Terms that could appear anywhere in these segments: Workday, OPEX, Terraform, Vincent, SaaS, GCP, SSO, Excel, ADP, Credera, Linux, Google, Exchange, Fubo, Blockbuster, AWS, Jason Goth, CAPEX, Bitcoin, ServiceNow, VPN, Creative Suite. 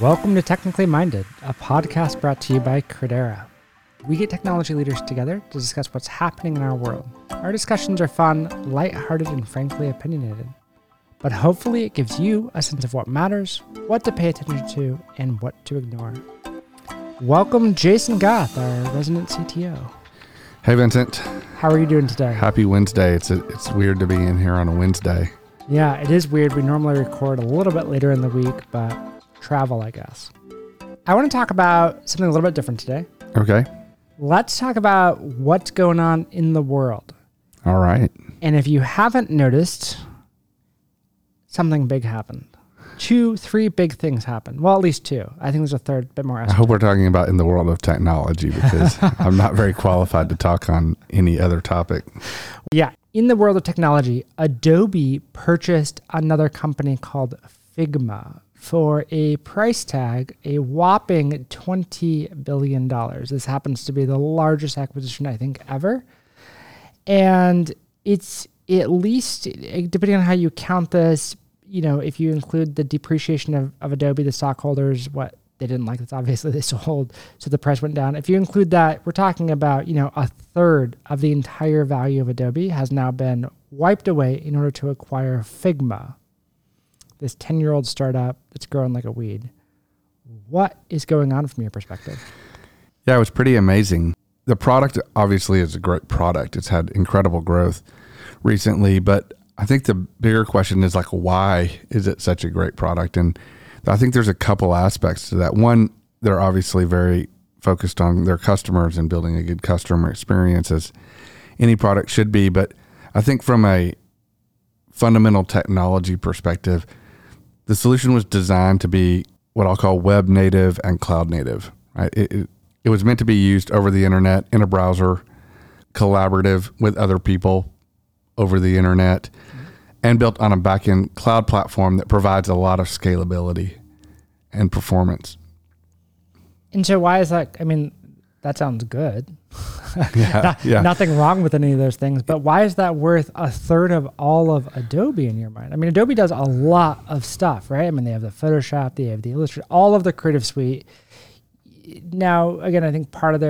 Welcome to Technically Minded, a podcast brought to you by Credera. We get technology leaders together to discuss what's happening in our world. Our discussions are fun, lighthearted, and frankly opinionated. But hopefully it gives you a sense of what matters, what to pay attention to, and what to ignore. Welcome Jason Goth, our resident CTO. Hey Vincent. How are you doing today? Happy Wednesday. It's weird to be in here on a Wednesday. Yeah, it is weird. We normally record a little bit later in the week, but travel, I guess. I want to talk about something a little bit different today. Okay. Let's talk about what's going on in the world. All right. And if you haven't noticed, something big happened. Three big things happened. Well, at least two. I think there's a third, bit more. I hope we're talking about in the world of technology because I'm not very qualified to talk on any other topic. Yeah. In the world of technology, Adobe purchased another company called Figma for a price tag, a whopping $20 billion. This happens to be the largest acquisition, I think, ever. And it's at least, depending on how you count this, you know, if you include the depreciation of Adobe, the stockholders, what they didn't like, that's obviously they sold, so the price went down. If you include that, we're talking about, you know, a third of the entire value of Adobe has now been wiped away in order to acquire Figma, this 10-year-old startup that's growing like a weed. What is going on from your perspective? Yeah, it was pretty amazing. The product obviously is a great product. It's had incredible growth recently, but I think the bigger question is like, why is it such a great product? And I think there's a couple aspects to that. One, they're obviously very focused on their customers and building a good customer experience as any product should be. But I think from a fundamental technology perspective, the solution was designed to be what I'll call web native and cloud native, right? It was meant to be used over the internet in a browser, collaborative with other people over the internet, and built on a back-end cloud platform that provides a lot of scalability and performance. And so why is that? I mean, that sounds good. Nothing wrong with any of those things, but why is that worth a third of all of Adobe in your mind? I mean, Adobe does a lot of stuff, right? I mean, they have the Photoshop, they have the Illustrator, all of the Creative Suite. Now, again, I think part of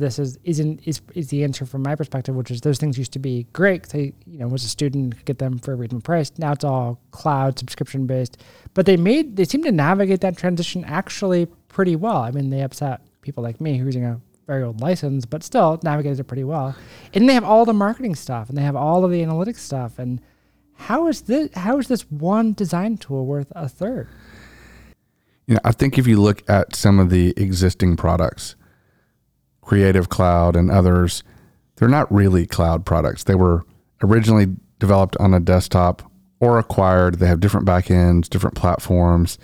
this is the answer from my perspective, which is those things used to be great because I, you know, was a student, could get them for a reasonable price. Now it's all cloud subscription based, but they seem to navigate that transition actually pretty well. I mean, they upset people like me who's using a very old license, but still navigated it pretty well. And they have all the marketing stuff and they have all of the analytics stuff. And how is this one design tool worth a third? You know, I think if you look at some of the existing products, Creative Cloud and others, they're not really cloud products. They were originally developed on a desktop or acquired. They have different backends, different platforms,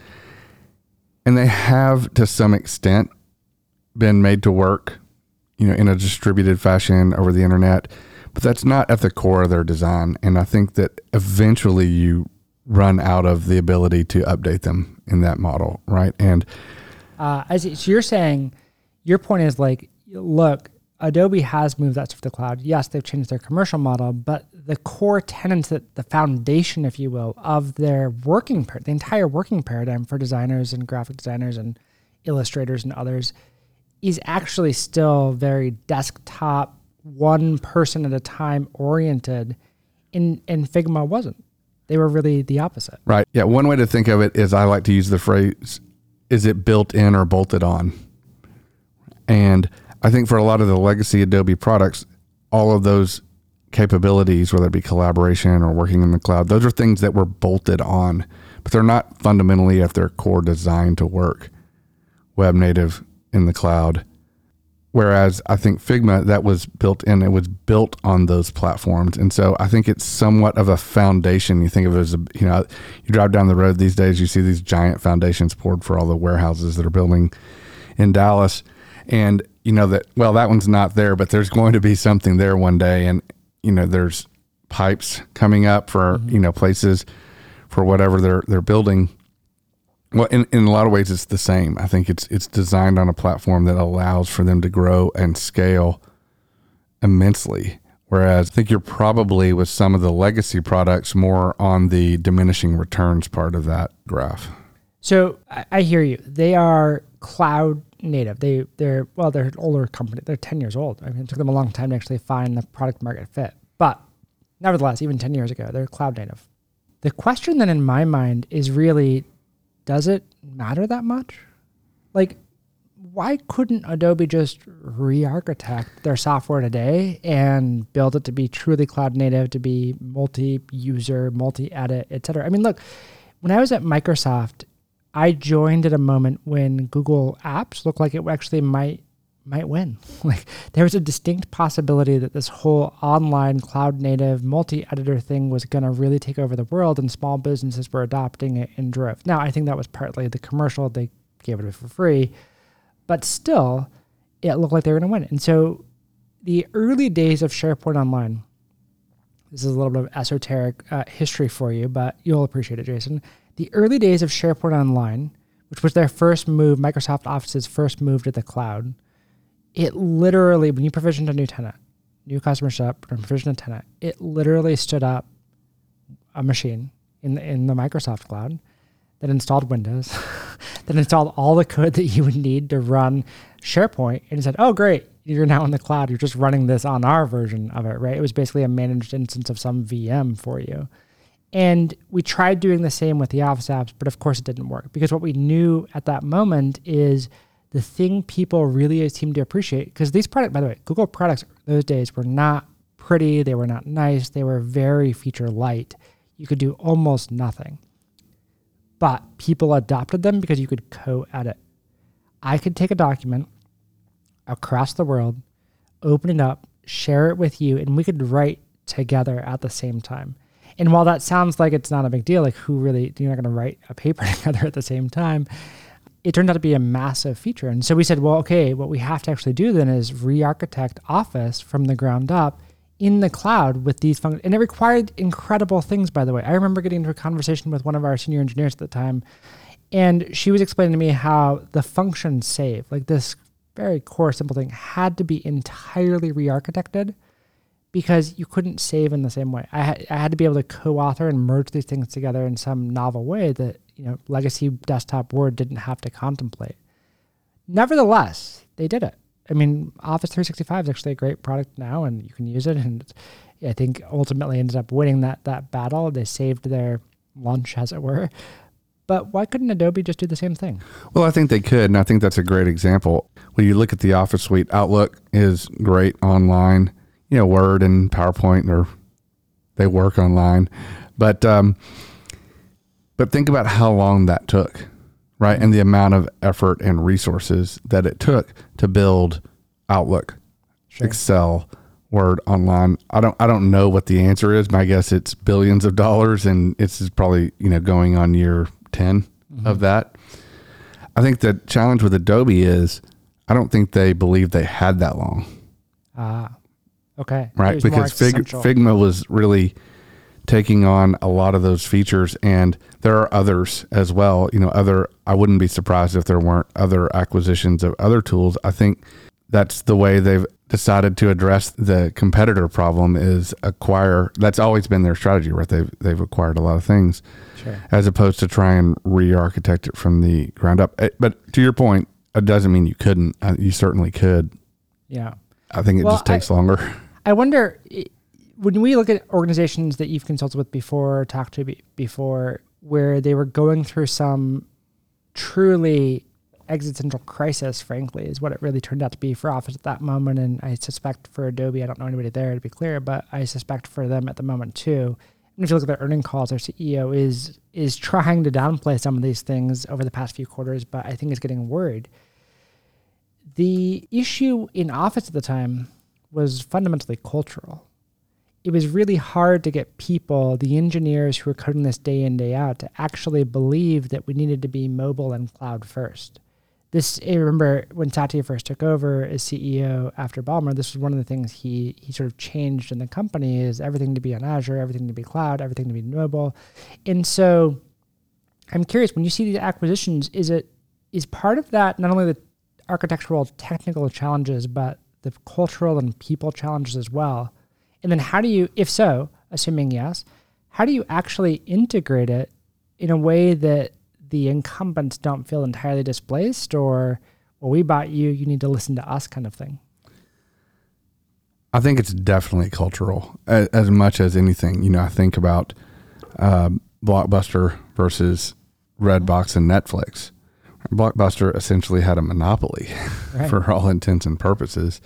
and they have to some extent been made to work, you know, in a distributed fashion over the internet, but that's not at the core of their design. And I think that eventually you run out of the ability to update them in that model, right? And I see. So you're saying, your point is like, look, Adobe has moved that stuff to the cloud. Yes, they've changed their commercial model, but the core tenets, that the foundation, if you will, of their the entire working paradigm for designers and graphic designers and illustrators and others is actually still very desktop, one person at a time oriented, and Figma wasn't. They were really the opposite. Right. Yeah. One way to think of it is I like to use the phrase, is it built in or bolted on? And I think for a lot of the legacy Adobe products, all of those capabilities, whether it be collaboration or working in the cloud, those are things that were bolted on, but they're not fundamentally at their core designed to work web native in the cloud. Whereas I think Figma, that was built in, it was built on those platforms. And so I think it's somewhat of a foundation. You think of it as, you know, you drive down the road these days, you see these giant foundations poured for all the warehouses that are building in Dallas. And you know that, well, that one's not there, but there's going to be something there one day. And, you know, there's pipes coming up for, you know, places for whatever they're building. Well, in a lot of ways, it's the same. I think it's designed on a platform that allows for them to grow and scale immensely. Whereas I think you're probably with some of the legacy products more on the diminishing returns part of that graph. So I hear you. They are cloud native. They're an older company. They're 10 years old. I mean, it took them a long time to actually find the product market fit. But nevertheless, even 10 years ago, they're cloud native. The question then in my mind is really, does it matter that much? Like, why couldn't Adobe just re-architect their software today and build it to be truly cloud native, to be multi-user, multi-edit, et cetera? I mean, look, when I was at Microsoft, I joined at a moment when Google Apps looked like it actually might win. Like, there was a distinct possibility that this whole online cloud native multi-editor thing was going to really take over the world, and small businesses were adopting it in droves. Now, I think that was partly the commercial. They gave it for free. But still, it looked like they were going to win. And so the early days of SharePoint Online, this is a little bit of esoteric history for you, but you'll appreciate it, Jason. The early days of SharePoint Online, which was their first move, Microsoft Office's first move to the cloud, it literally, when you provisioned a new tenant, new customer setup, provisioned a tenant, it literally stood up a machine in the Microsoft cloud that installed Windows, that installed all the code that you would need to run SharePoint, and said, oh, great, you're now in the cloud. You're just running this on our version of it, right? It was basically a managed instance of some VM for you. And we tried doing the same with the Office apps, but of course it didn't work, because what we knew at that moment is the thing people really seemed to appreciate, because these products, by the way, Google products those days were not pretty. They were not nice. They were very feature light. You could do almost nothing. But people adopted them because you could co-edit. I could take a document across the world, open it up, share it with you, and we could write together at the same time. And while that sounds like it's not a big deal, like who really, you're not going to write a paper together at the same time, it turned out to be a massive feature. And so we said, well, okay, what we have to actually do then is re-architect Office from the ground up in the cloud with these functions. And it required incredible things, by the way. I remember getting into a conversation with one of our senior engineers at the time, and she was explaining to me how the function save, like this very core simple thing, had to be entirely re-architected because you couldn't save in the same way. I had to be able to co-author and merge these things together in some novel way that, you know, legacy desktop Word didn't have to contemplate. Nevertheless, they did it. I mean, Office 365 is actually a great product now, and you can use it. And I think ultimately ended up winning that battle. They saved their lunch, as it were. But why couldn't Adobe just do the same thing? Well, I think they could, and I think that's a great example. When you look at the Office suite, Outlook is great online. You know, Word and PowerPoint, or they work online. But think about how long that took. Right, and the amount of effort and resources that it took to build Outlook, sure, Excel, Word, Online. I don't know what the answer is. My guess it's billions of dollars, and it's probably, you know, going on year 10 of that. I think the challenge with Adobe is I don't think they believe they had that long. Okay. Right, because Figma was really taking on a lot of those features, and there are others as well. You know, I wouldn't be surprised if there weren't other acquisitions of other tools. I think that's the way they've decided to address the competitor problem is acquire. That's always been their strategy, right? They've acquired a lot of things, sure, as opposed to try and re-architect it from the ground up. But to your point, it doesn't mean you couldn't. You certainly could. Yeah. I think it just takes longer. I wonder, when we look at organizations that you've consulted with before, talked to before, where they were going through some truly existential crisis, frankly, is what it really turned out to be for Office at that moment. And I suspect for Adobe, I don't know anybody there to be clear, but I suspect for them at the moment too. And if you look at their earnings calls, their CEO is trying to downplay some of these things over the past few quarters, but I think is getting worried. The issue in Office at the time was fundamentally cultural. It was really hard to get people, the engineers who were coding this day in, day out, to actually believe that we needed to be mobile and cloud first. I remember when Satya first took over as CEO after Ballmer, this was one of the things he sort of changed in the company is everything to be on Azure, everything to be cloud, everything to be mobile. And so I'm curious, when you see these acquisitions, is part of that not only the architectural technical challenges, but the cultural and people challenges as well? And then how do you, if so, assuming yes, how do you actually integrate it in a way that the incumbents don't feel entirely displaced, or, well, we bought you, you need to listen to us kind of thing? I think it's definitely cultural as much as anything. You know, I think about Blockbuster versus Redbox and Netflix. Blockbuster essentially had a monopoly, right, for all intents and purposes.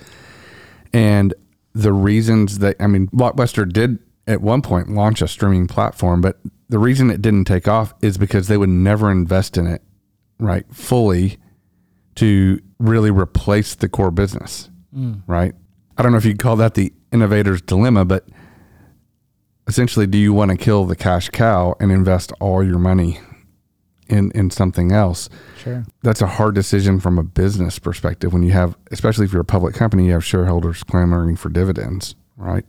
And the reasons that, I mean, Blockbuster did at one point launch a streaming platform, but the reason it didn't take off is because they would never invest in it, right, fully to really replace the core business, right? I don't know if you'd call that the innovator's dilemma, but essentially, do you want to kill the cash cow and invest all your money in something else? Sure. That's a hard decision from a business perspective when you have, especially if you're a public company, you have shareholders clamoring for dividends, right?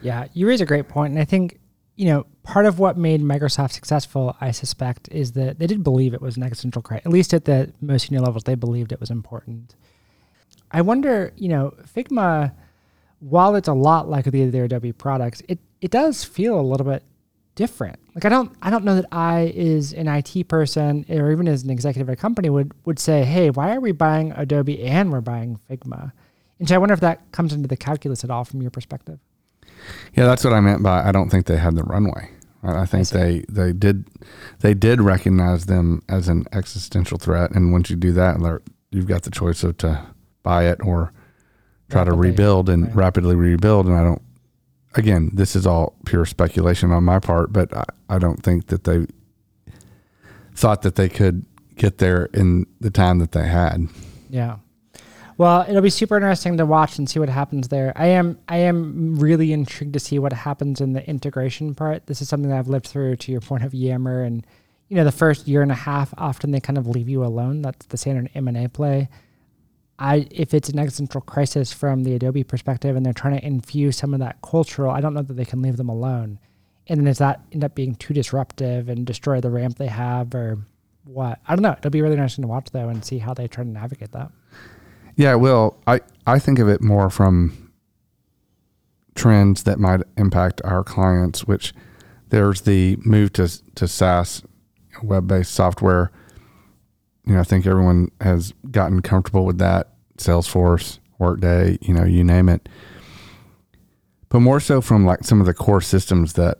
Yeah, you raise a great point. And I think, you know, part of what made Microsoft successful, I suspect, is that they did believe it was an existential crisis. At least at the most senior levels, they believed it was important. I wonder, you know, Figma, while it's a lot like the other Adobe products, it does feel a little bit different. Like I don't know that I, as an IT person or even as an executive at a company, would say, hey, why are we buying Adobe and we're buying Figma? And so I wonder if that comes into the calculus at all from your perspective. Yeah, that's what I meant by I don't think they had the runway. I think they did recognize them as an existential threat, and once you do that, you've got the choice of to buy it or try to rebuild and rapidly rebuild. And I don't, again, this is all pure speculation on my part, but I don't think that they thought that they could get there in the time that they had. Yeah. Well, it'll be super interesting to watch and see what happens there. I am really intrigued to see what happens in the integration part. This is something that I've lived through, to your point of Yammer, and, you know, the first year and a half, often they kind of leave you alone. That's the standard M&A play. If it's an existential crisis from the Adobe perspective and they're trying to infuse some of that cultural, I don't know that they can leave them alone. And then does that end up being too disruptive and destroy the ramp they have, or what? I don't know. It'll be really interesting to watch, though, and see how they try to navigate that. Yeah, well, I think of it more from trends that might impact our clients, which there's the move to SaaS, web-based software. You know, I think everyone has gotten comfortable with that. Salesforce, Workday, you know, you name it. But more so from like some of the core systems that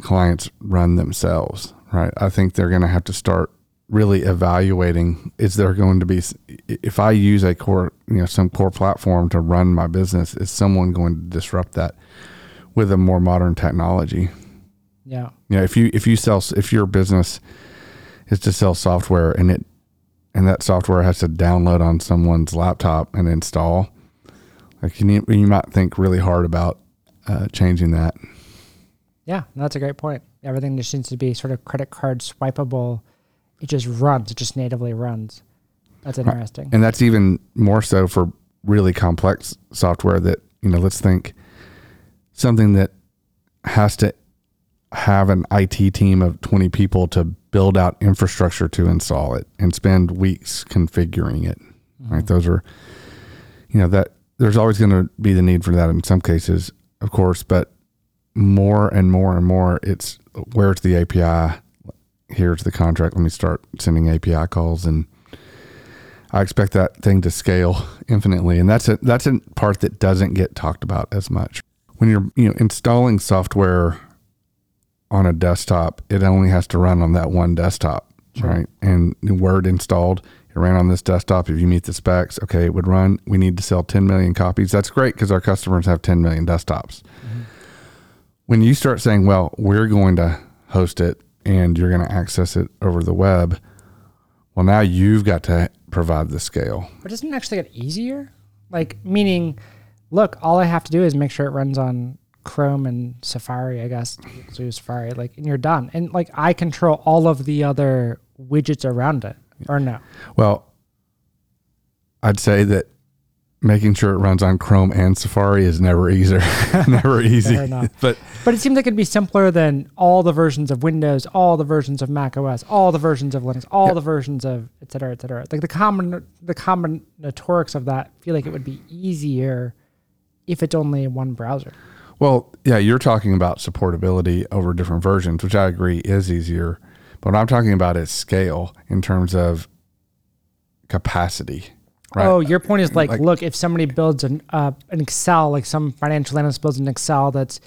clients run themselves, right? I think they're going to have to start really evaluating, is there going to be, if I use a core, you know, some core platform to run my business, is someone going to disrupt that with a more modern technology? Yeah. You know, if your business is to sell software and that software has to download on someone's laptop and install, like you might think really hard about changing that. Yeah, that's a great point. Everything just seems to be sort of credit card swipeable. It just runs. It just natively runs. That's interesting. And that's even more so for really complex software that, you know, let's think something that has to have an IT team of 20 people to build out infrastructure to install it and spend weeks configuring it. Mm-hmm. Right. Those are, you know, that there's always going to be the need for that in some cases, of course, but more and more and more it's, where's the API? Here's the contract. Let me start sending API calls. And I expect that thing to scale infinitely. And that's a part that doesn't get talked about as much. When you're, you know, installing software on a desktop, it only has to run on that one desktop, sure, right? And Word installed, it ran on this desktop. If you meet the specs, okay, it would run. We need to sell 10 million copies. That's great because our customers have 10 million desktops. Mm-hmm. When you start saying, well, we're going to host it, and you're going to access it over the web, well, now you've got to provide the scale. But doesn't it actually get easier? Like, meaning, look, all I have to do is make sure it runs on Chrome and Safari, I guess. So use Safari, like, and you're done. And, like, I control all of the other widgets around it, or no? Well, I'd say that making sure it runs on Chrome and Safari is never easier. Never easy. But it seems like it'd be simpler than all the versions of Windows, all the versions of Mac OS, all the versions of Linux, all the versions of et cetera, et cetera. Like the combinatorics of that feel like it would be easier if it's only one browser. Well, yeah, you're talking about supportability over different versions, which I agree is easier. But what I'm talking about is scale in terms of capacity. Right? Oh, your point is like, look, if somebody builds an Excel, like some financial analyst builds an Excel that's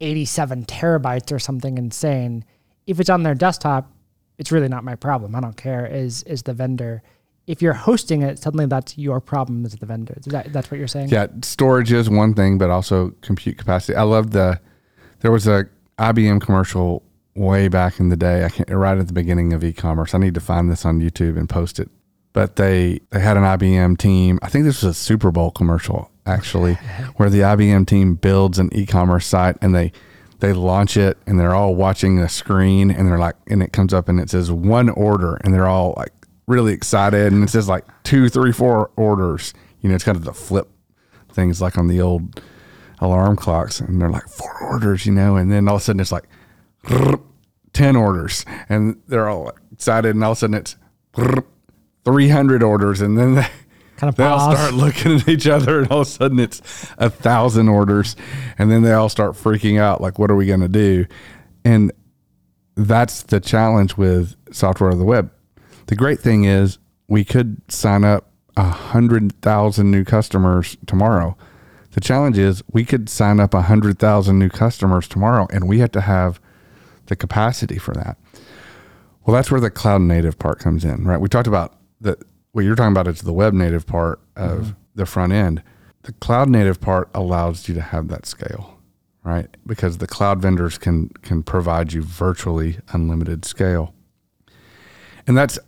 87 terabytes or something insane, if it's on their desktop, it's really not my problem. I don't care, is the vendor. If you're hosting it, suddenly that's your problem as the vendor. That's what you're saying? Yeah, storage is one thing, but also compute capacity. I loved there was a IBM commercial way back in the day, right at the beginning of e-commerce. I need to find this on YouTube and post it. But they had an IBM team. I think this was a Super Bowl commercial, actually, where the IBM team builds an e-commerce site and they launch it and they're all watching the screen and they're like, and it comes up and it says one order and they're all like really excited. And it says like 2, 3, 4 orders. You know, it's kind of the flip things like on the old alarm clocks, and they're like 4 orders, you know, and then all of a sudden it's like 10 orders and they're all excited. And all of a sudden it's 300 orders. And then they all start looking at each other, and all of a sudden it's 1,000 orders. And then they all start freaking out, like, what are we going to do? And that's the challenge with software on the web. The great thing is we could sign up 100,000 new customers tomorrow. The challenge is we could sign up 100,000 new customers tomorrow, and we have to have the capacity for that. Well, that's where the cloud native part comes in, right? We talked about that. What you're talking about is the web native part of the front end. The cloud native part allows you to have that scale, right? Because the cloud vendors can provide you virtually unlimited scale. And that's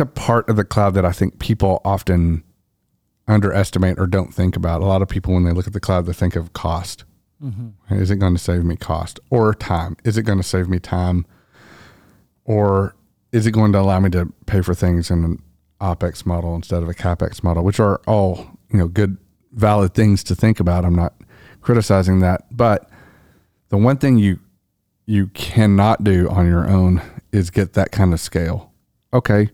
a part of the cloud that I think people often underestimate or don't think about. A lot of people, when they look at the cloud, they think of cost. Mm-hmm. Is it going to save me cost or time? Is it going to save me time? Or is it going to allow me to pay for things in an OPEX model instead of a CAPEX model, which are all, you know, good, valid things to think about. I'm not criticizing that. But the one thing you cannot do on your own is get that kind of scale. Okay,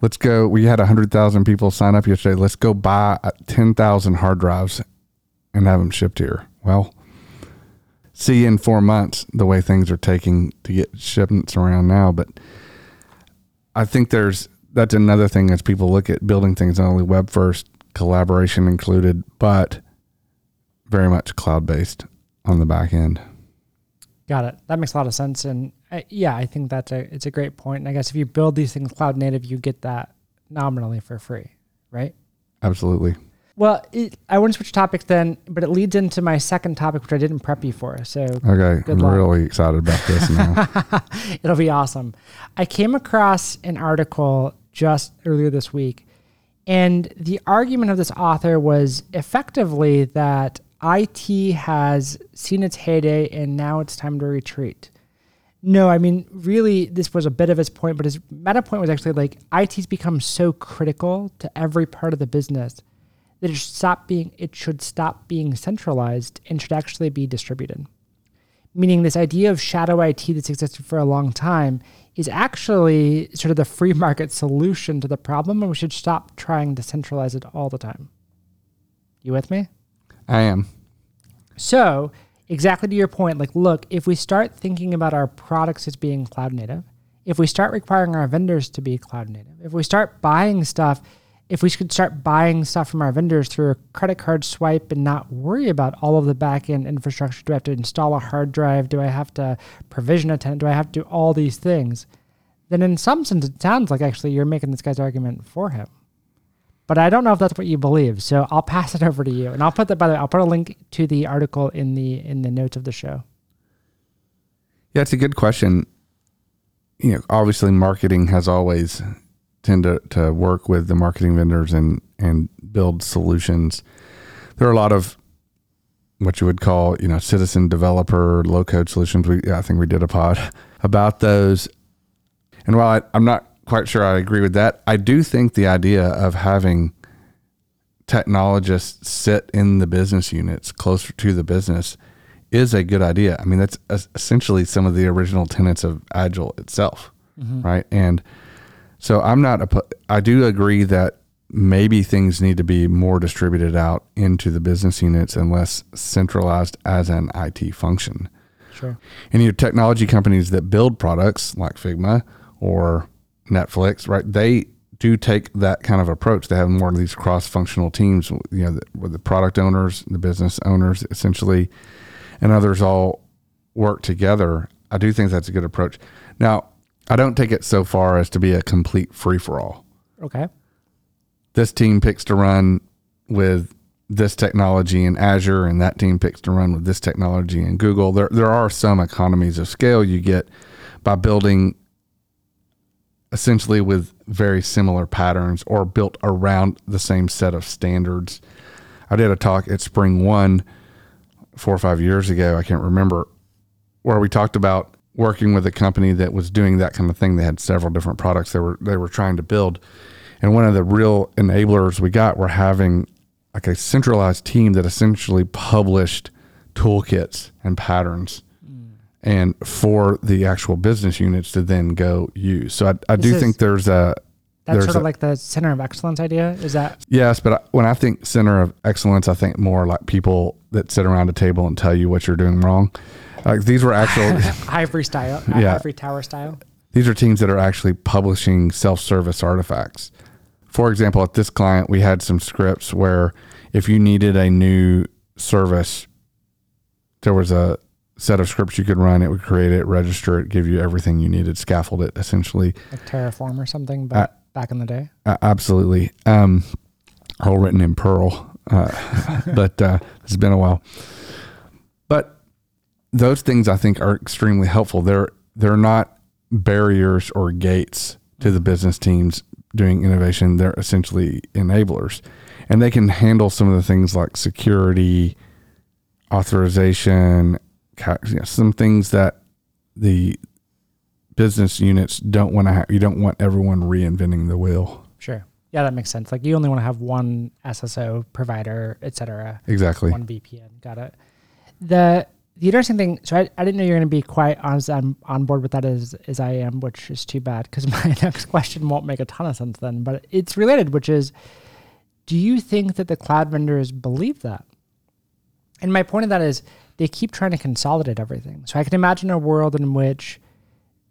let's go. We had 100,000 people sign up yesterday. Let's go buy 10,000 hard drives and have them shipped here. Well, see in 4 months the way things are taking to get shipments around now. But I think that's another thing as people look at building things, not only web first, collaboration included, but very much cloud-based on the back end. Got it. That makes a lot of sense. And I think it's a great point. And I guess if you build these things cloud native, you get that nominally for free, right? Absolutely. Well, I want to switch topics then, but it leads into my second topic, which I didn't prep you for. So okay, I'm really excited about this now. It'll be awesome. I came across an article just earlier this week, and the argument of this author was effectively that IT has seen its heyday and now it's time to retreat. No, I mean, really, this was a bit of his point, but his meta point was actually like IT's become so critical to every part of the business that it should stop being centralized and should actually be distributed. Meaning this idea of shadow IT that's existed for a long time is actually sort of the free market solution to the problem, and we should stop trying to centralize it all the time. You with me? I am. So exactly to your point, like, look, if we start thinking about our products as being cloud native, if we start requiring our vendors to be cloud native, if we could start buying stuff from our vendors through a credit card swipe and not worry about all of the back-end infrastructure. Do I have to install a hard drive? Do I have to provision a tenant? Do I have to do all these things? Then in some sense, it sounds like actually you're making this guy's argument for him. But I don't know if that's what you believe. So I'll pass it over to you. And I'll put I'll put a link to the article in the notes of the show. Yeah, it's a good question. You know, obviously marketing has always tend to work with the marketing vendors and build solutions. There are a lot of what you would call, you know, citizen developer low code solutions. I think we did a pod about those. And while I'm not quite sure I agree with that, I do think the idea of having technologists sit in the business units closer to the business is a good idea. I mean, that's essentially some of the original tenets of Agile itself, right? And so I do agree that maybe things need to be more distributed out into the business units and less centralized as an IT function. Sure. And your technology companies that build products like Figma or Netflix, right? They do take that kind of approach. They have more of these cross-functional teams, you know, with the product owners, the business owners, essentially, and others all work together. I do think that's a good approach. Now, I don't take it so far as to be a complete free-for-all. Okay. This team picks to run with this technology in Azure, and that team picks to run with this technology in Google. There are some economies of scale you get by building essentially with very similar patterns or built around the same set of standards. I did a talk at Spring One 4 or 5 years ago, I can't remember, where we talked about working with a company that was doing that kind of thing. They had several different products they were trying to build. And one of the real enablers we got were having like a centralized team that essentially published toolkits and patterns and for the actual business units to then go use. So I do think there's a... That's sort of like the center of excellence idea? Is that... Yes, but when I think center of excellence, I think more like people that sit around a table and tell you what you're doing wrong. Like these were actual... Ivory style. Yeah. Ivory tower style. These are teams that are actually publishing self-service artifacts. For example, at this client, we had some scripts where if you needed a new service, there was a set of scripts you could run. It would create it, register it, give you everything you needed, scaffold it, essentially. Like Terraform or something back in the day? Absolutely. All written in Perl, but it's been a while. But those things I think are extremely helpful. They're not barriers or gates to the business teams doing innovation. They're essentially enablers, and they can handle some of the things like security, authorization, some things that the business units don't want to have. You don't want everyone reinventing the wheel. Sure. Yeah, that makes sense. Like you only want to have one SSO provider, et cetera. Exactly. One VPN. Got it. The interesting thing, so I didn't know you were going to be quite honest. I'm on board with that as I am, which is too bad because my next question won't make a ton of sense then, but it's related, which is, do you think that the cloud vendors believe that? And my point of that is, they keep trying to consolidate everything. So I can imagine a world in which,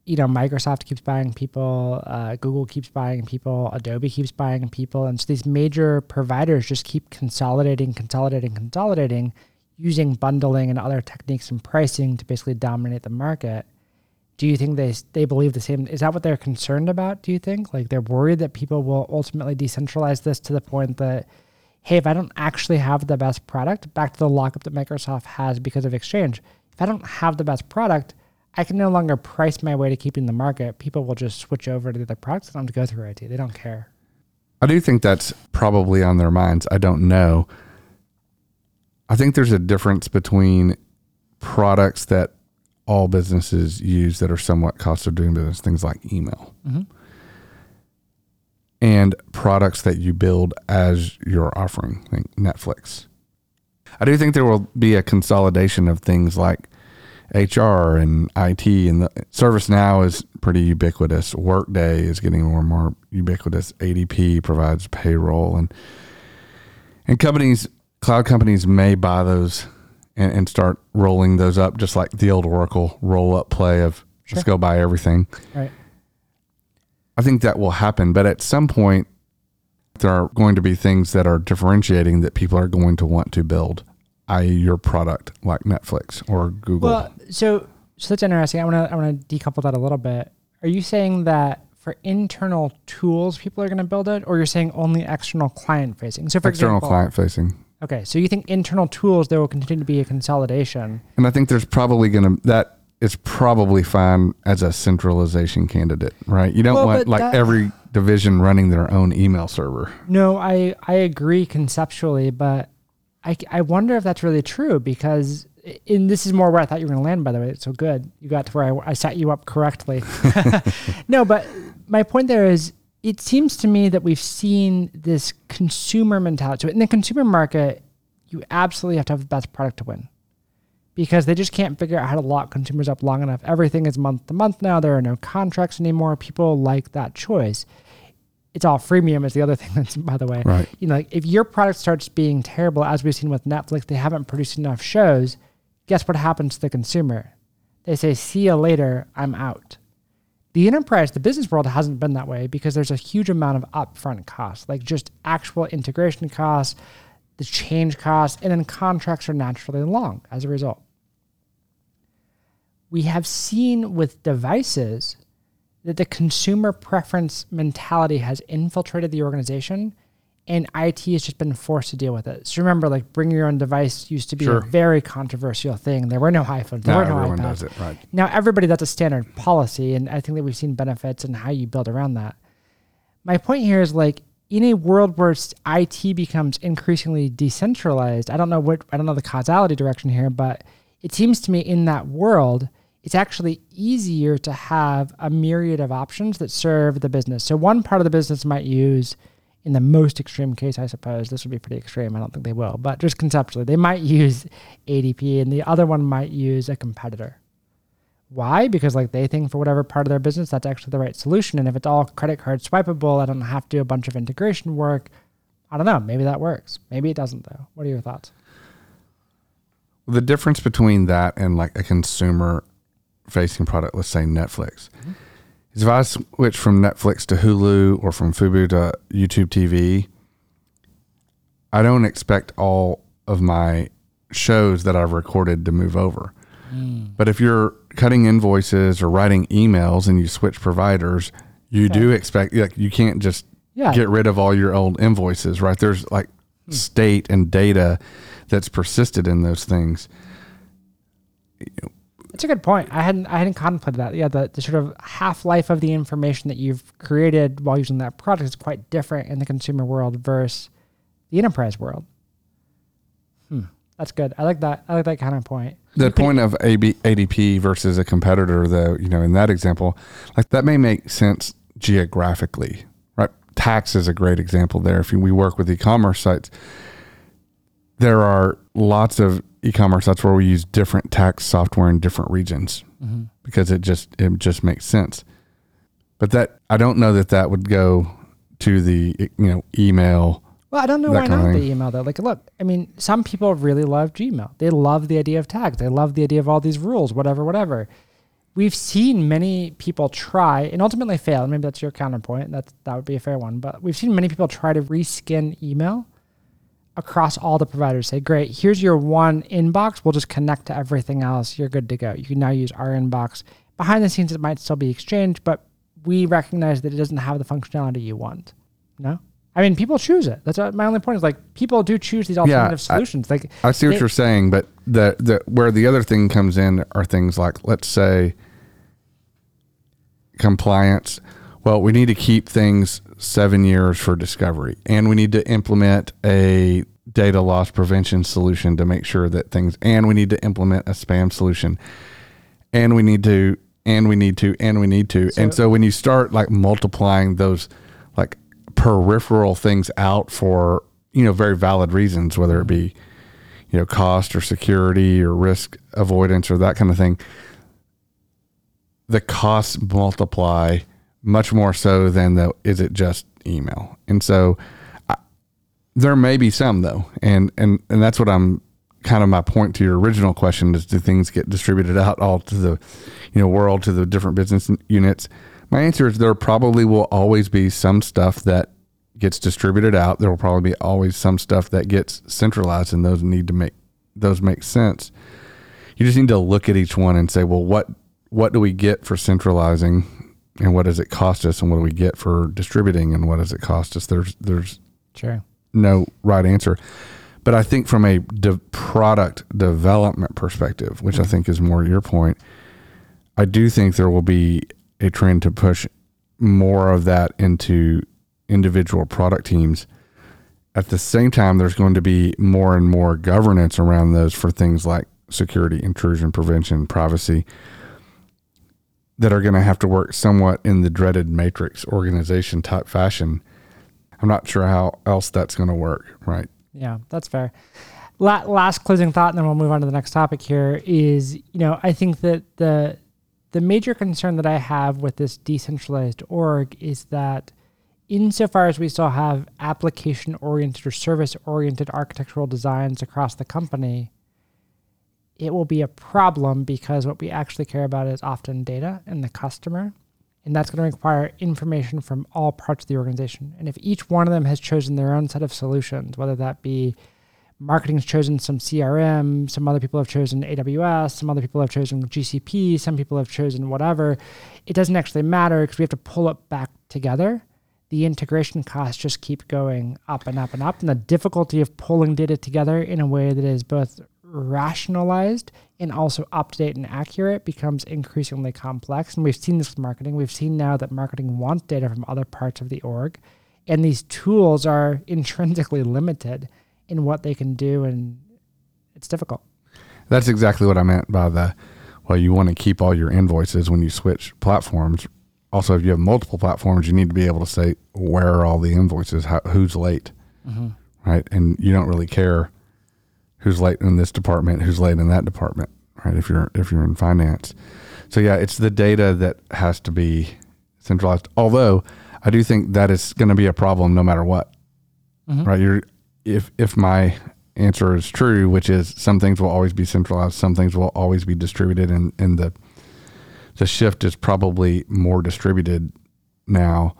you know, Microsoft keeps buying people, Google keeps buying people, Adobe keeps buying people. And so these major providers just keep consolidating, using bundling and other techniques and pricing to basically dominate the market. Do you think they believe the same? Is that what they're concerned about, do you think? Like they're worried that people will ultimately decentralize this to the point that, hey, if I don't actually have the best product, back to the lockup that Microsoft has because of Exchange, if I don't have the best product, I can no longer price my way to keeping the market. People will just switch over to the other products and I don't have to go through IT. They don't care. I do think that's probably on their minds. I don't know. I think there's a difference between products that all businesses use that are somewhat cost of doing business, things like email. Mm-hmm. And products that you build as your offering, like Netflix. I do think there will be a consolidation of things like HR and IT, and the ServiceNow is pretty ubiquitous. Workday is getting more and more ubiquitous. ADP provides payroll, and companies, cloud companies may buy those and start rolling those up, just like the old Oracle roll-up play of just go buy everything. Right. I think that will happen, but at some point there are going to be things that are differentiating that people are going to want to build, i.e. your product like Netflix or Google. Well, so that's interesting. I want to decouple that a little bit. Are you saying that for internal tools, people are going to build it, or you're saying only external client facing? So for example, external client facing. Okay. So you think internal tools, there will continue to be a consolidation. And I think there's probably it's probably fine as a centralization candidate, right? You don't want like every division running their own email server. No, I agree conceptually, but I wonder if that's really true because, and this is more where I thought you were going to land, by the way. It's so good. You got to where I set you up correctly. No, but my point there is it seems to me that we've seen this consumer mentality. So in the consumer market, you absolutely have to have the best product to win, because they just can't figure out how to lock consumers up long enough. Everything is month to month now. There are no contracts anymore. People like that choice. It's all freemium is the other thing that's, by the way. Right. You know, like if your product starts being terrible, as we've seen with Netflix, they haven't produced enough shows. Guess what happens to the consumer? They say, see you later, I'm out. The enterprise, the business world hasn't been that way because there's a huge amount of upfront costs, like just actual integration costs, the change costs, and then contracts are naturally long as a result. We have seen with devices that the consumer preference mentality has infiltrated the organization and IT has just been forced to deal with it. So remember, like, bring your own device used to be a very controversial thing. There were no iPhones. There were no iPads. Everyone does it, right. Now, everybody, that's a standard policy, and I think that we've seen benefits in how you build around that. My point here is, like, in a world where IT becomes increasingly decentralized, I don't know the causality direction here, but it seems to me in that world, it's actually easier to have a myriad of options that serve the business. So one part of the business might use, in the most extreme case, I suppose, this would be pretty extreme, I don't think they will, but just conceptually, they might use ADP and the other one might use a competitor. Why? Because, like, they think for whatever part of their business, that's actually the right solution. And if it's all credit card swipeable, I don't have to do a bunch of integration work. I don't know. Maybe that works. Maybe it doesn't, though. What are your thoughts? The difference between that and, like, a consumer-facing product, let's say Netflix, mm-hmm. If I switch from Netflix to Hulu or from Fubo to YouTube TV, I don't expect all of my shows that I've recorded to move over. Mm. But if you're cutting invoices or writing emails and you switch providers, you do expect, like, you can't just get rid of all your old invoices, right? There's, like, state and data that's persisted in those things. That's a good point. I hadn't contemplated that. Yeah, the sort of half-life of the information that you've created while using that product is quite different in the consumer world versus the enterprise world. That's good. I like that. I like that kind of point. The point of ADP versus a competitor, though, you know, in that example, like, that may make sense geographically, right? Tax is a great example there. If we work with e-commerce sites, there are lots of e-commerce sites where we use different tax software in different regions because it just makes sense. But that, I don't know that would go to the, you know, email. Well, I don't know why not the email, though. Like, look, I mean, some people really love Gmail. They love the idea of tags. They love the idea of all these rules, whatever. We've seen many people try and ultimately fail. Maybe that's your counterpoint. That would be a fair one. But we've seen many people try to reskin email across all the providers. Say, great, here's your one inbox. We'll just connect to everything else. You're good to go. You can now use our inbox. Behind the scenes, it might still be Exchange, but we recognize that it doesn't have the functionality you want. No? I mean, people choose it. That's my only point is, like, people do choose these alternative solutions. Like, I see what you're saying, but where the other thing comes in are things like, let's say, compliance. Well, we need to keep things 7 years for discovery, and we need to implement a data loss prevention solution to make sure that things, and we need to implement a spam solution, and we need to. So, and so when you start, like, multiplying those, like, peripheral things out for, you know, very valid reasons, whether it be, you know, cost or security or risk avoidance or that kind of thing, the costs multiply much more so than is it just email. And so there may be some, though. And that's what I'm kind of my point to your original question is, do things get distributed out all to the, you know, world, to the different business units? My answer is there probably will always be some stuff that gets distributed out. There will probably be always some stuff that gets centralized, and those need to make, those make sense. You just need to look at each one and say, well, what do we get for centralizing? And what does it cost us, and what do we get for distributing, and what does it cost us? There's sure no right answer. But I think from a product development perspective, which I think is more your point, I do think there will be a trend to push more of that into individual product teams. At the same time, there's going to be more and more governance around those for things like security, intrusion prevention, privacy, that are going to have to work somewhat in the dreaded matrix organization type fashion. I'm not sure how else that's going to work, right? Yeah, that's fair. Last closing thought, and then we'll move on to the next topic here is, you know, I think that the major concern that I have with this decentralized org is that insofar as we still have application-oriented or service-oriented architectural designs across the company, it will be a problem because what we actually care about is often data and the customer. And that's going to require information from all parts of the organization. And if each one of them has chosen their own set of solutions, whether that be marketing's chosen some CRM, some other people have chosen AWS, some other people have chosen GCP, some people have chosen whatever, it doesn't actually matter because we have to pull it back together. The integration costs just keep going up and up and up. And the difficulty of pulling data together in a way that is both rationalized and also up-to-date and accurate becomes increasingly complex. And we've seen this with marketing. We've seen now that marketing wants data from other parts of the org. And these tools are intrinsically limited in what they can do, and it's difficult. That's exactly what I meant by the, well, you want to keep all your invoices when you switch platforms. Also, if you have multiple platforms, you need to be able to say, where are all the invoices? Who's late, mm-hmm. right? And you don't really care who's late in this department, who's late in that department, right? If you're in finance. So yeah, it's the data that has to be centralized. Although I do think that is going to be a problem no matter what, mm-hmm. right? If my answer is true, which is some things will always be centralized, some things will always be distributed, and the shift is probably more distributed now,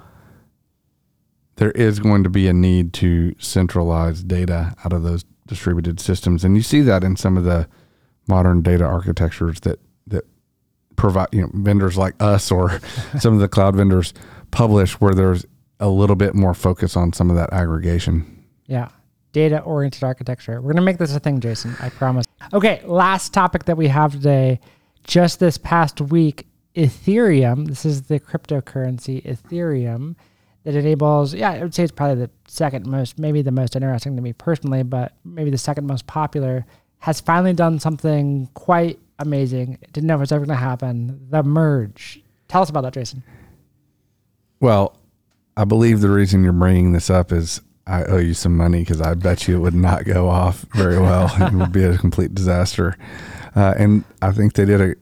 there is going to be a need to centralize data out of those distributed systems. And you see that in some of the modern data architectures that provide, vendors like us or some of the cloud vendors publish, where there's a little bit more focus on some of that aggregation. Yeah. Data-oriented architecture. We're going to make this a thing, Jason. I promise. Okay, last topic that we have today. Just this past week, Ethereum, this is the cryptocurrency Ethereum, that enables, I would say it's probably the second most, maybe the most interesting to me personally, but maybe the second most popular, has finally done something quite amazing. Didn't know if it was ever going to happen. The merge. Tell us about that, Jason. Well, I believe the reason you're bringing this up is I owe you some money because I bet you it would not go off very well. It would be a complete disaster. And I think they did an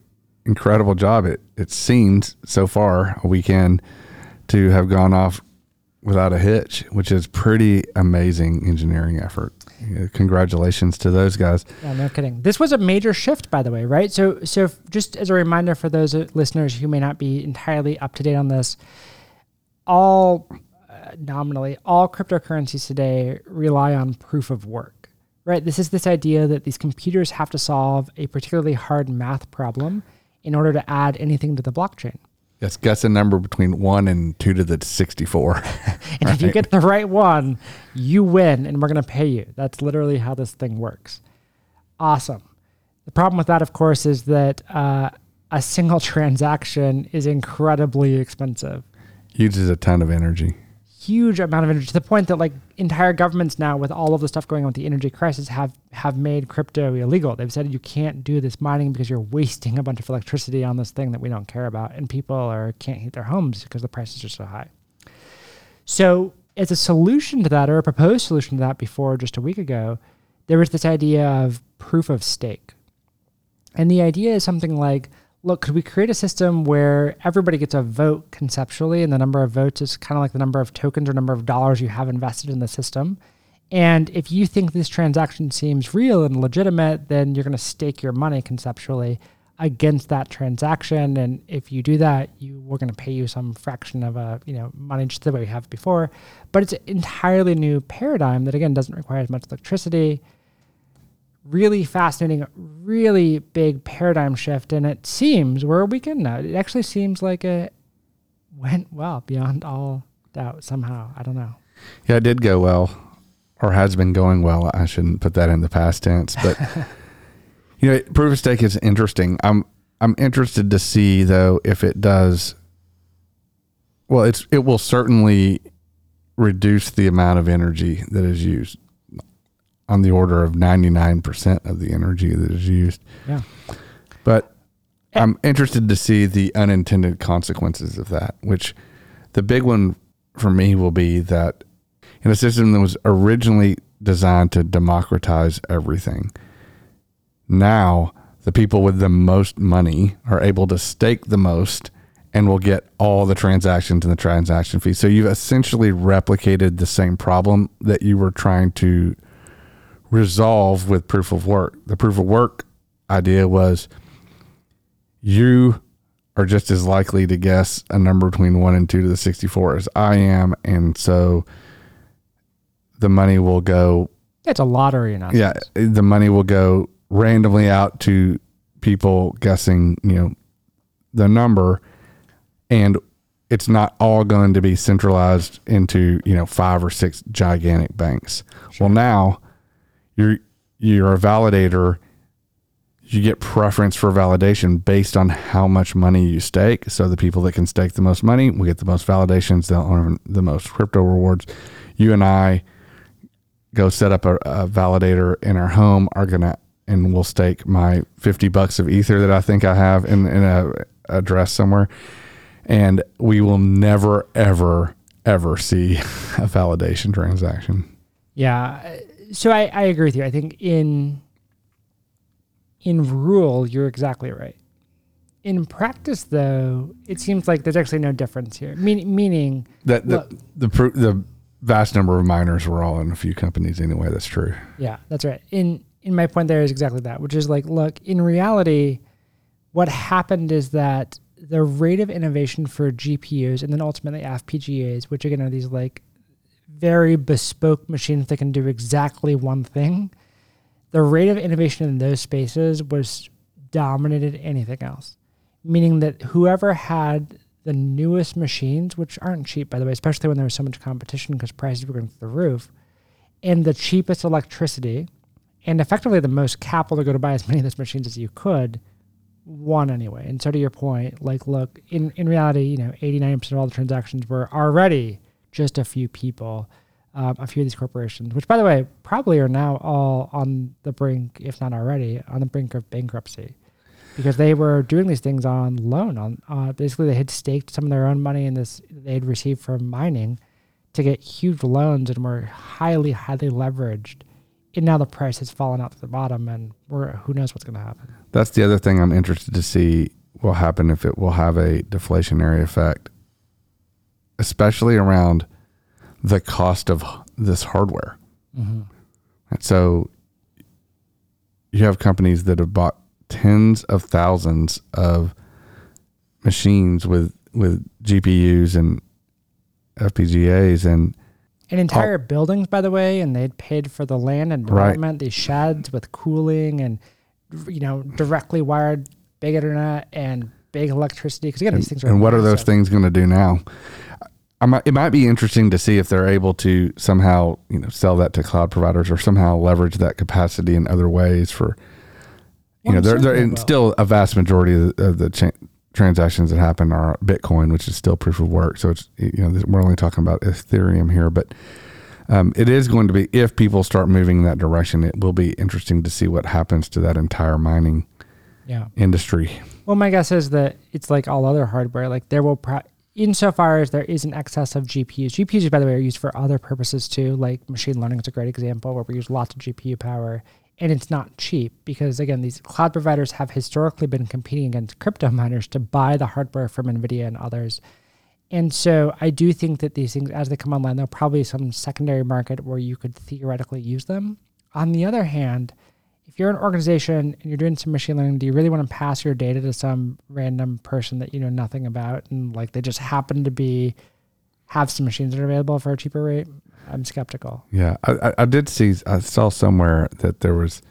incredible job. It seems so far a weekend to have gone off without a hitch, which is pretty amazing engineering effort. Congratulations to those guys. Yeah, no kidding. This was a major shift, by the way, right? So just as a reminder for those listeners who may not be entirely up to date on this, all cryptocurrencies today rely on proof of work, right? This is this idea that these computers have to solve a particularly hard math problem in order to add anything to the blockchain. Yes, guess a number between 1 and 2 to the 64. And right? If you get the right one, you win, and we're going to pay you. That's literally how this thing works. Awesome. The problem with that, of course, is that a single transaction is incredibly expensive. Uses a ton of energy. Huge amount of energy, to the point that entire governments now, with all of the stuff going on with the energy crisis, have made crypto illegal. They've said you can't do this mining because you're wasting a bunch of electricity on this thing that we don't care about, and people can't heat their homes because the prices are so high. So as a solution to that, or a proposed solution to that before just a week ago, there was this idea of proof of stake. And the idea is something like, look, could we create a system where everybody gets a vote conceptually, and the number of votes is kind of like the number of tokens or number of dollars you have invested in the system. And if you think this transaction seems real and legitimate, then you're going to stake your money conceptually against that transaction. And if you do that, we're going to pay you some fraction of money, just the way we have before. But it's an entirely new paradigm that, again, doesn't require as much electricity. Really fascinating, really big paradigm shift. And it seems, we're a weekend now, it actually seems like it went well beyond all doubt somehow. I don't know. Yeah, it did go well, or has been going well. I shouldn't put that in the past tense, but proof of stake is interesting. I'm interested to see, though, if it does. Well, it will certainly reduce the amount of energy that is used, on the order of 99% of the energy that is used. Yeah. But I'm interested to see the unintended consequences of that, which the big one for me will be that in a system that was originally designed to democratize everything, now the people with the most money are able to stake the most and will get all the transactions and the transaction fees. So you've essentially replicated the same problem that you were trying to resolve with proof of work. The proof of work idea was you are just as likely to guess a number between 1 and 2 to the 64 as I am. And so the money will go. It's a lottery. Yeah. The money will go randomly out to people guessing, you know, the number, and it's not all going to be centralized into, you know, 5 or 6 gigantic banks. Sure. Well, now you're a validator. You get preference for validation based on how much money you stake. So the people that can stake the most money will get the most validations. They'll earn the most crypto rewards. You and I go set up a validator in our home and we'll stake my $50 of ether that I think I have in a address somewhere. And we will never, ever, ever see a validation transaction. Yeah. So I agree with you. I think in rule, you're exactly right. In practice, though, it seems like there's actually no difference here. Meaning that the vast number of miners were all in a few companies anyway. That's true. Yeah, that's right. In my point there is exactly that, which is like, look, in reality, what happened is that the rate of innovation for GPUs and then ultimately FPGAs, which again are these like very bespoke machines that can do exactly one thing, the rate of innovation in those spaces was dominated anything else, meaning that whoever had the newest machines, which aren't cheap, by the way, especially when there was so much competition because prices were going through the roof, and the cheapest electricity, and effectively the most capital to go to buy as many of those machines as you could, won anyway. And so to your point, like, look, in reality, you know, 89% of all the transactions were already just a few people. A few of these corporations, which, by the way, probably are now all on the brink, if not already, on the brink of bankruptcy, because they were doing these things on loan. Basically, they had staked some of their own money in this they had received from mining to get huge loans and were highly, highly leveraged. And now the price has fallen out to the bottom, and who knows what's going to happen. That's the other thing I'm interested to see will happen, if it will have a deflationary effect, especially around the cost of this hardware. Mm-hmm. And so you have companies that have bought tens of thousands of machines with GPUs and FPGAs and entire buildings, by the way, and they'd paid for the land and development, these sheds with cooling and, you know, directly wired big internet and big electricity. Because again, these things are. And what are those things going to do now? It might be interesting to see if they're able to somehow, you know, sell that to cloud providers or somehow leverage that capacity in other ways for, and still a vast majority of the transactions that happen are Bitcoin, which is still proof of work. So it's, you know, we're only talking about Ethereum here, but it is going to be, if people start moving in that direction, it will be interesting to see what happens to that entire mining industry. Well, my guess is that it's like all other hardware, like there will insofar as there is an excess of GPUs. GPUs, by the way, are used for other purposes too, like machine learning is a great example where we use lots of GPU power, and it's not cheap because, again, these cloud providers have historically been competing against crypto miners to buy the hardware from NVIDIA and others. And so I do think that these things, as they come online, there'll probably be some secondary market where you could theoretically use them. On the other hand, if you're an organization and you're doing some machine learning, do you really want to pass your data to some random person that you know nothing about and like they just happen to have some machines that are available for a cheaper rate? I'm skeptical. Yeah. I saw somewhere that there was,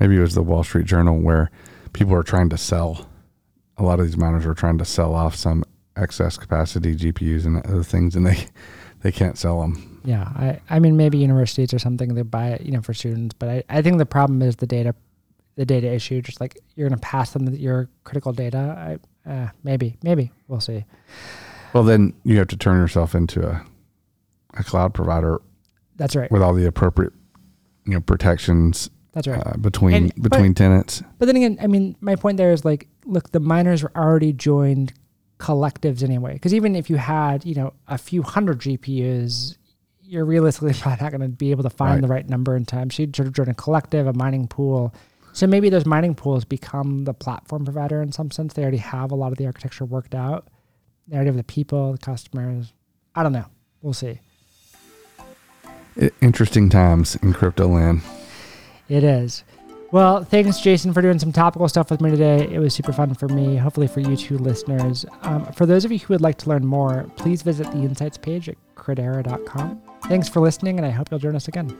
maybe it was the Wall Street Journal, where people are trying to sell. A lot of these miners are trying to sell off some excess capacity, GPUs and other things, and they can't sell them. Yeah. I mean, maybe universities or something, they buy it, you know, for students, but I think the problem is the data issue, just like you're going to pass them your critical data. Maybe we'll see. Well, then you have to turn yourself into a cloud provider. That's right. With all the appropriate, you know, protections. That's right. Between tenants. But then again, I mean, my point there is like, look, the miners were already joined collectives anyway, because even if you had, you know, a few hundred GPUs, you're realistically probably not going to be able to find the right number in time. So you'd sort of join a collective, a mining pool. So maybe those mining pools become the platform provider in some sense. They already have a lot of the architecture worked out. They already have the people, the customers. I don't know. We'll see. Interesting times in crypto land. It is. Well, thanks, Jason, for doing some topical stuff with me today. It was super fun for me, hopefully for you two listeners. For those of you who would like to learn more, please visit the Insights page at Credera.com. Thanks for listening, and I hope you'll join us again.